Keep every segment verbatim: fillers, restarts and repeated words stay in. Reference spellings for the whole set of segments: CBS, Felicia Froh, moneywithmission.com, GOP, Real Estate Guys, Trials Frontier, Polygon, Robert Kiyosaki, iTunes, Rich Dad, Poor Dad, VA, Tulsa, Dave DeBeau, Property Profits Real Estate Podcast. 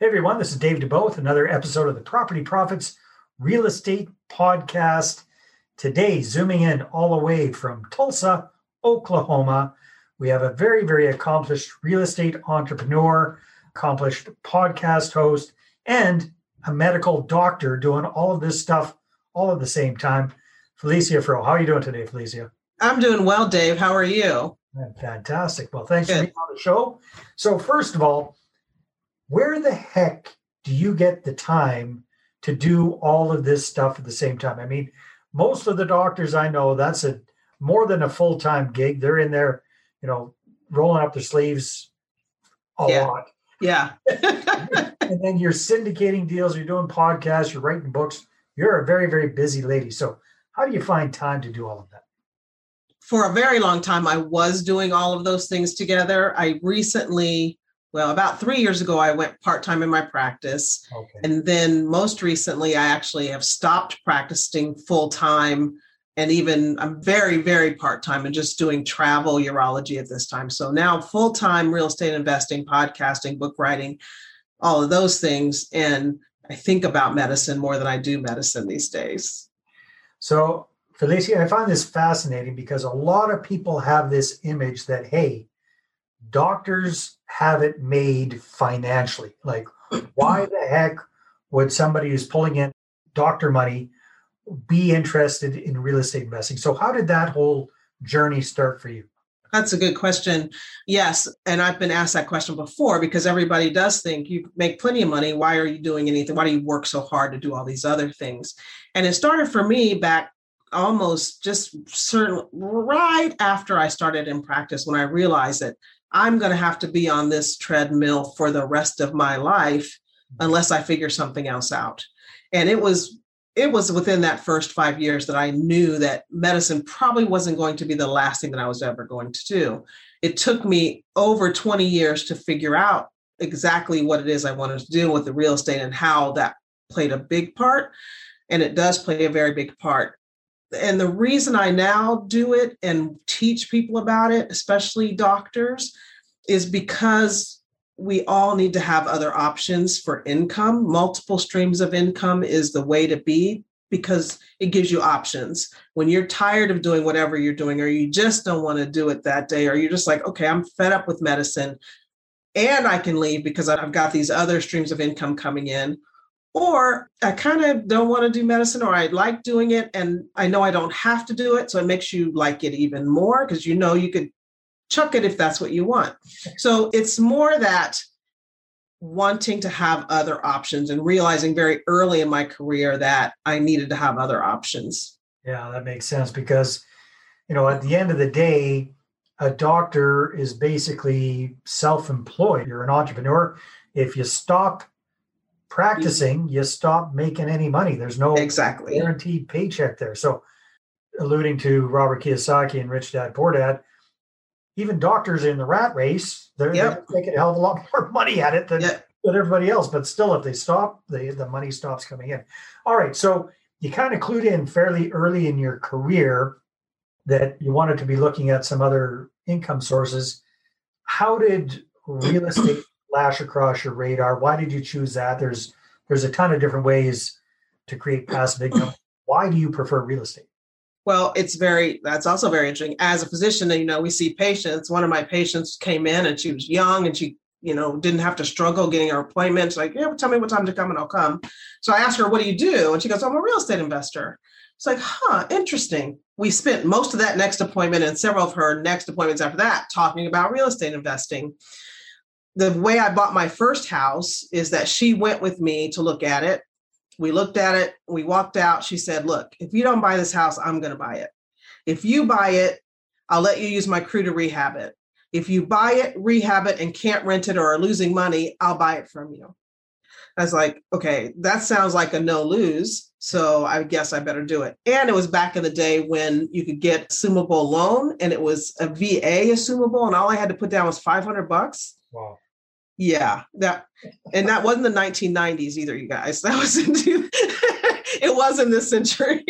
Hey everyone, this is Dave DeBeau with another episode of the Property Profits Real Estate Podcast. Today, zooming in all the way from Tulsa, Oklahoma, we have a very, very accomplished real estate entrepreneur, accomplished podcast host, and a medical doctor doing all of this stuff all at the same time. Felicia Froh, how are you doing today, Felicia? I'm doing well, Dave. How are you? Fantastic. Well, thanks Good. for being on the show. So first of all, where the heck do you get the time to do all of this stuff at the same time? I mean, most of the doctors I know, that's a more than a full-time gig. They're in there, you know, rolling up their sleeves a yeah. lot. Yeah. And then you're syndicating deals, you're doing podcasts, you're writing books. You're a very, very busy lady. So how do you find time to do all of that? For a very long time, I was doing all of those things together. I recently... Well, about three years ago, I went part-time in my practice. Okay. And then most recently, I actually have stopped practicing full-time. And even I'm very, very part-time and just doing travel urology at this time. So now full-time real estate investing, podcasting, book writing, all of those things. And I think about medicine more than I do medicine these days. So Felicia, I find this fascinating because a lot of people have this image that, hey, doctors have it made financially. Like, why the heck would somebody who's pulling in doctor money be interested in real estate investing? So how did that whole journey start for you? That's a good question. Yes. And I've been asked that question before because everybody does think you make plenty of money. Why are you doing anything? Why do you work so hard to do all these other things? And it started for me back almost just certain right after I started in practice, when I realized that I'm going to have to be on this treadmill for the rest of my life unless I figure something else out. And it was it was within that first five years that I knew that medicine probably wasn't going to be the last thing that I was ever going to do. It took me over twenty years to figure out exactly what it is I wanted to do with the real estate and how that played a big part. And it does play a very big part. And the reason I now do it and teach people about it, especially doctors, is because we all need to have other options for income. Multiple streams of income is the way to be because it gives you options. When you're tired of doing whatever you're doing, or you just don't want to do it that day, or you're just like, okay, I'm fed up with medicine and I can leave because I've got these other streams of income coming in. Or I kind of don't want to do medicine, or I like doing it and I know I don't have to do it. So it makes you like it even more because you know you could chuck it if that's what you want. So it's more that wanting to have other options and realizing very early in my career that I needed to have other options. Yeah, that makes sense because, you know, at the end of the day, a doctor is basically self-employed. You're an entrepreneur. If you stop practicing, you stop making any money. There's no exactly. guaranteed paycheck there. So alluding to Robert Kiyosaki and Rich Dad, Poor Dad, even doctors in the rat race, they're yep. making a hell of a lot more money at it than, yep. than everybody else. But still, if they stop, they, the money stops coming in. All right. So you kind of clued in fairly early in your career that you wanted to be looking at some other income sources. How did real estate flash across your radar? Why did you choose that? There's there's a ton of different ways to create passive income. Why do you prefer real estate? Well, it's very, that's also very interesting. As a physician, you know, we see patients. One of my patients came in and she was young and she, you know, didn't have to struggle getting her appointments. Like, yeah, tell me what time to come and I'll come. So I asked her, what do you do? And she goes, I'm a real estate investor. It's like, huh, interesting. We spent most of that next appointment and several of her next appointments after that talking about real estate investing. The way I bought my first house is that she went with me to look at it. We looked at it. We walked out. She said, look, if you don't buy this house, I'm going to buy it. If you buy it, I'll let you use my crew to rehab it. If you buy it, rehab it, and can't rent it or are losing money, I'll buy it from you. I was like, okay, that sounds like a no lose. So I guess I better do it. And it was back in the day when you could get assumable loan and it was a V A assumable. And all I had to put down was five hundred bucks. Wow. Yeah. That, and that wasn't the nineteen nineties either, you guys. That was into, it was in this century.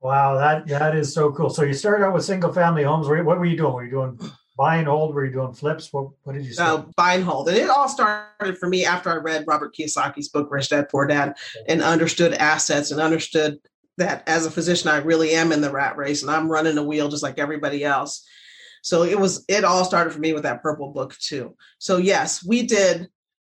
Wow. That, that is so cool. So you started out with single family homes. What were you doing? Were you doing buy and hold? Were you doing flips? What, what did you say? Uh, buy and hold. And it all started for me after I read Robert Kiyosaki's book, Rich Dad, Poor Dad, and understood assets and understood that as a physician, I really am in the rat race and I'm running the wheel just like everybody else. So it was, it all started for me with that purple book too. So yes, we did.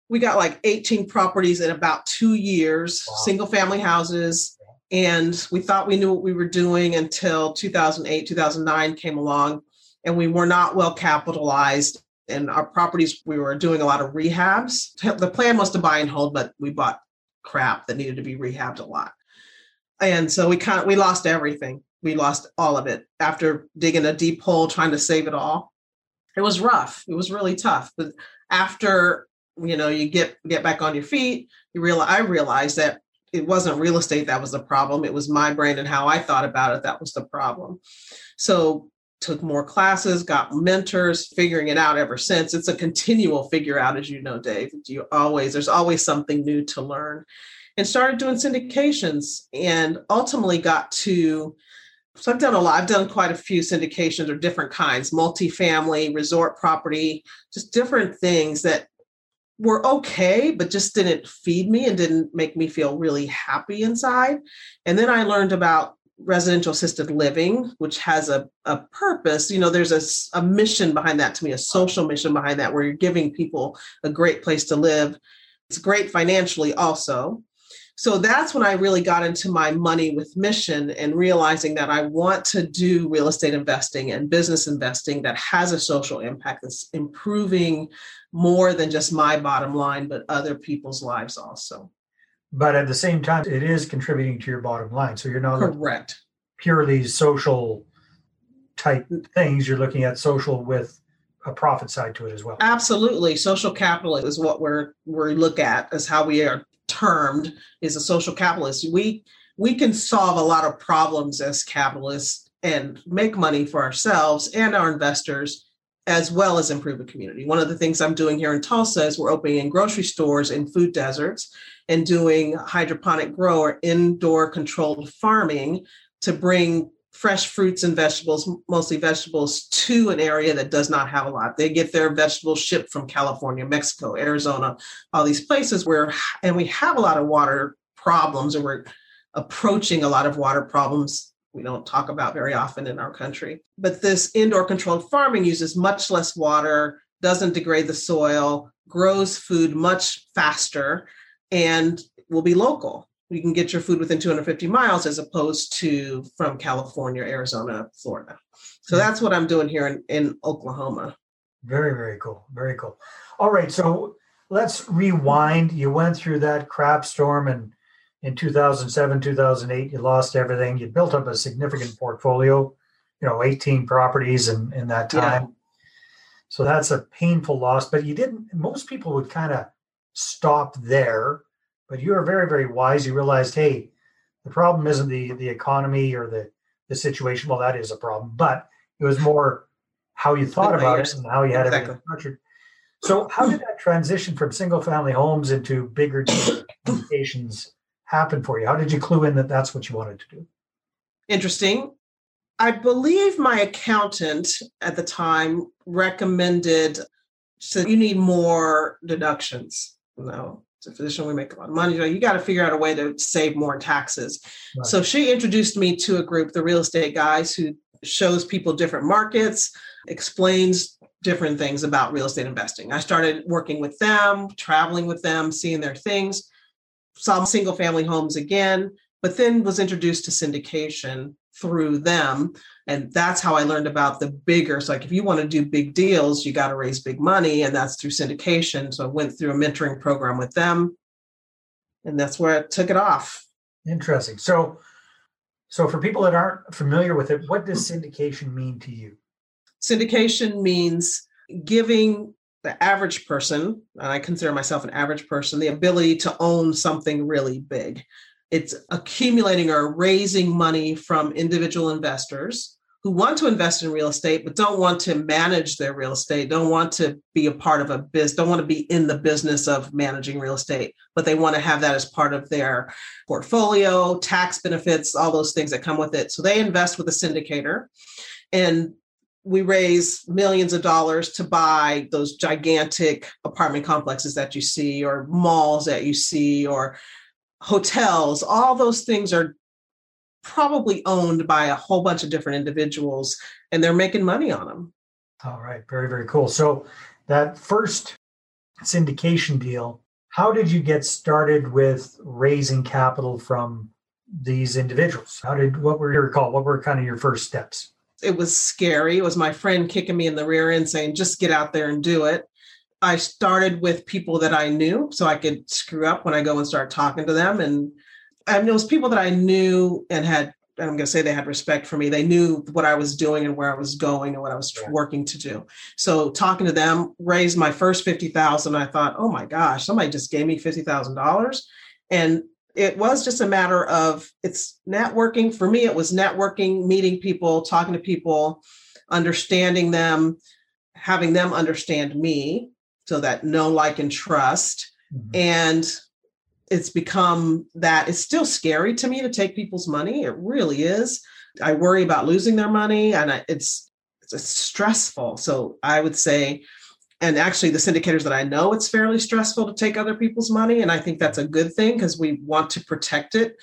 We got like eighteen properties in about two years, wow. Single family houses. And we thought we knew what we were doing until two thousand eight, two thousand nine came along, and we were not well capitalized. And our properties, we were doing a lot of rehabs. The plan was to buy and hold, but we bought crap that needed to be rehabbed a lot. And so we kind of, we lost everything. We lost all of it after digging a deep hole, trying to save it all. It was rough. It was really tough. But after, you know, you get, get back on your feet, you realize, I realized that it wasn't real estate that was the problem. It was my brain and how I thought about it. That was the problem. So took more classes, got mentors, figuring it out ever since. It's a continual figure out, as you know, Dave. You always, there's always something new to learn. And started doing syndications, and ultimately got to, so I've done a lot. I've done quite a few syndications of different kinds, multifamily, resort property, just different things that were okay, but just didn't feed me and didn't make me feel really happy inside. And then I learned about residential assisted living, which has a, a purpose. You know, there's a, a mission behind that to me, a social mission behind that, where you're giving people a great place to live. It's great financially also. So that's when I really got into my money with mission and realizing that I want to do real estate investing and business investing that has a social impact, that's improving more than just my bottom line, but other people's lives also. But at the same time, it is contributing to your bottom line. So you're not correct purely social type things. You're looking at social with a profit side to it as well. Absolutely. Social capital is what we're, we look at as how we are termed is a social capitalist. We we can solve a lot of problems as capitalists and make money for ourselves and our investors, as well as improve the community. One of the things I'm doing here in Tulsa is we're opening grocery stores in food deserts and doing hydroponic grow or indoor controlled farming to bring fresh fruits and vegetables, mostly vegetables, to an area that does not have a lot. They get their vegetables shipped from California, Mexico, Arizona, all these places where, and we have a lot of water problems, and we're approaching a lot of water problems we don't talk about very often in our country. But this indoor controlled farming uses much less water, doesn't degrade the soil, grows food much faster, and will be local. You can get your food within two hundred fifty miles as opposed to from California, Arizona, Florida. So that's what I'm doing here in, in Oklahoma. Very, very cool. Very cool. All right. So let's rewind. You went through that crap storm and in two thousand seven, two thousand eight, you lost everything. You built up a significant portfolio, you know, eighteen properties in, in that time. Yeah. So that's a painful loss, but you didn't, most people would kind of stop there. But you were very, very wise. You realized, hey, the problem isn't the, the economy or the, the situation. Well, that is a problem, but it was more how you thought about it and how you had exactly. Everything structured. So how did that transition from single family homes into bigger locations happen for you? How did you clue in that that's what you wanted to do? Interesting. I believe my accountant at the time recommended, so you need more deductions. No. A physician, we make a lot of money. You know, you got to figure out a way to save more taxes. Right. So she introduced me to a group, the Real Estate Guys, who shows people different markets, explains different things about real estate investing. I started working with them, traveling with them, seeing their things, saw single family homes again, but then was introduced to syndication through them. And that's how I learned about the bigger. So like if you want to do big deals, you got to raise big money, and that's through syndication. So I went through a mentoring program with them, and that's where I took it off. Interesting. So, so for people that aren't familiar with it, what does syndication mean to you? Syndication means giving the average person, and I consider myself an average person, the ability to own something really big. It's accumulating or raising money from individual investors who want to invest in real estate, but don't want to manage their real estate, don't want to be a part of a business, don't want to be in the business of managing real estate, but they want to have that as part of their portfolio, tax benefits, all those things that come with it. So they invest with a syndicator, and we raise millions of dollars to buy those gigantic apartment complexes that you see, or malls that you see, or hotels. All those things are probably owned by a whole bunch of different individuals, and they're making money on them. All right. Very, very cool. So that first syndication deal, how did you get started with raising capital from these individuals? How did, what were your call? What were kind of your first steps? It was scary. It was my friend kicking me in the rear end saying, just get out there and do it. I started with people that I knew so I could screw up when I go and start talking to them. And I mean, it was people that I knew and had, and I'm going to say they had respect for me. They knew what I was doing and where I was going and what I was yeah. working to do. So talking to them raised my first fifty thousand dollars. I thought, oh my gosh, somebody just gave me fifty thousand dollars. And it was just a matter of it's networking. For me, it was networking, meeting people, talking to people, understanding them, having them understand me so that know, like, and trust. Mm-hmm. And it's become that it's still scary to me to take people's money. It really is. I worry about losing their money, and I, it's, it's stressful. So I would say, and actually the syndicators that I know, it's fairly stressful to take other people's money. And I think that's a good thing because we want to protect it.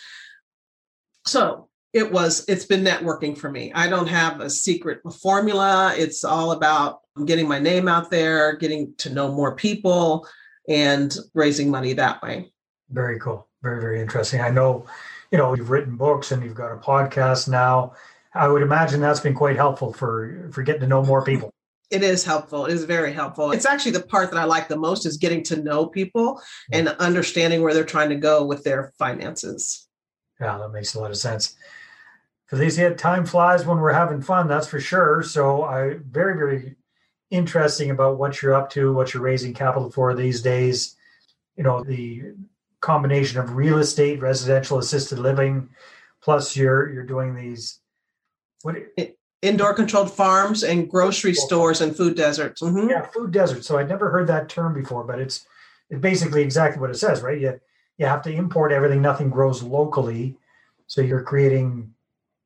So it was, it's been networking for me. I don't have a secret formula. It's all about getting my name out there, getting to know more people, and raising money that way. Very cool. Very, very interesting. I know, you know, you've written books and you've got a podcast now. I would imagine that's been quite helpful for, for getting to know more people. It is helpful. It is very helpful. It's actually the part that I like the most is getting to know people and understanding where they're trying to go with their finances. Yeah, that makes a lot of sense. Felicia, time flies when we're having fun, that's for sure. So I very, very interesting about what you're up to, what you're raising capital for these days. You know, the combination of real estate, residential assisted living, plus you're you're doing these... what? It, Indoor controlled farms and grocery stores and food deserts. Mm-hmm. Yeah, food deserts. So I'd never heard that term before, but it's it's basically exactly what it says, right? You, you have to import everything. Nothing grows locally. So you're creating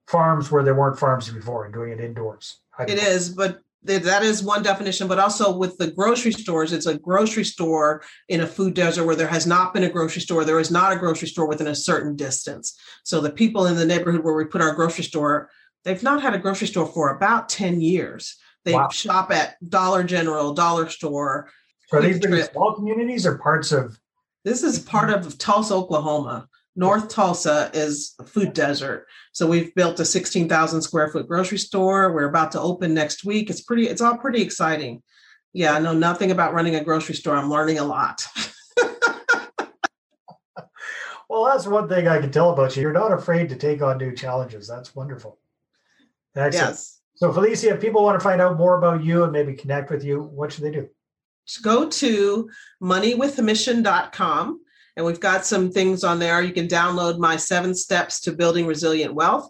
farms where there weren't farms before and doing it indoors. It is, but that is one definition. But also with the grocery stores, it's a grocery store in a food desert where there has not been a grocery store. There is not a grocery store within a certain distance. So the people in the neighborhood where we put our grocery store, they've not had a grocery store for about ten years. They wow. shop at Dollar General, Dollar Store. So are these small communities or parts of? This is part of Tulsa, Oklahoma. North yeah. Tulsa is a food desert. So we've built a sixteen thousand square foot grocery store. We're about to open next week. It's pretty, it's all pretty exciting. Yeah, I know nothing about running a grocery store. I'm learning a lot. Well, that's one thing I can tell about you. You're not afraid to take on new challenges. That's wonderful. Excellent. Yes. So Felicia, if people want to find out more about you and maybe connect with you, what should they do? Just go to money with mission dot com, and we've got some things on there. You can download my seven steps to building resilient wealth.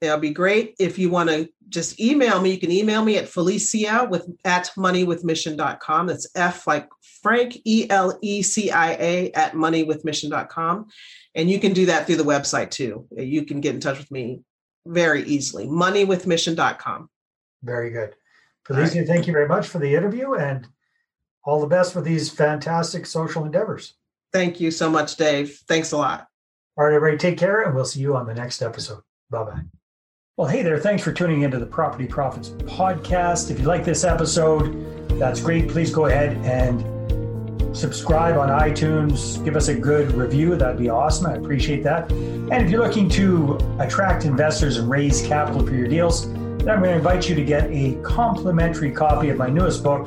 That'll be great. If you want to just email me, you can email me at Felicia with at money with mission dot com. That's F like Frank, E L E C I A at money with mission dot com. And you can do that through the website too. You can get in touch with me very easily. money with mission dot com. Very good. Felicia, right. Thank you very much for the interview and all the best with these fantastic social endeavors. Thank you so much, Dave. Thanks a lot. All right, everybody, take care, and we'll see you on the next episode. Bye-bye. Well, hey there. Thanks for tuning into the Property Profits Podcast. If you like this episode, that's great. Please go ahead and subscribe on iTunes. Give us a good review. That'd be awesome. I appreciate that. And if you're looking to attract investors and raise capital for your deals, then I'm going to invite you to get a complimentary copy of my newest book.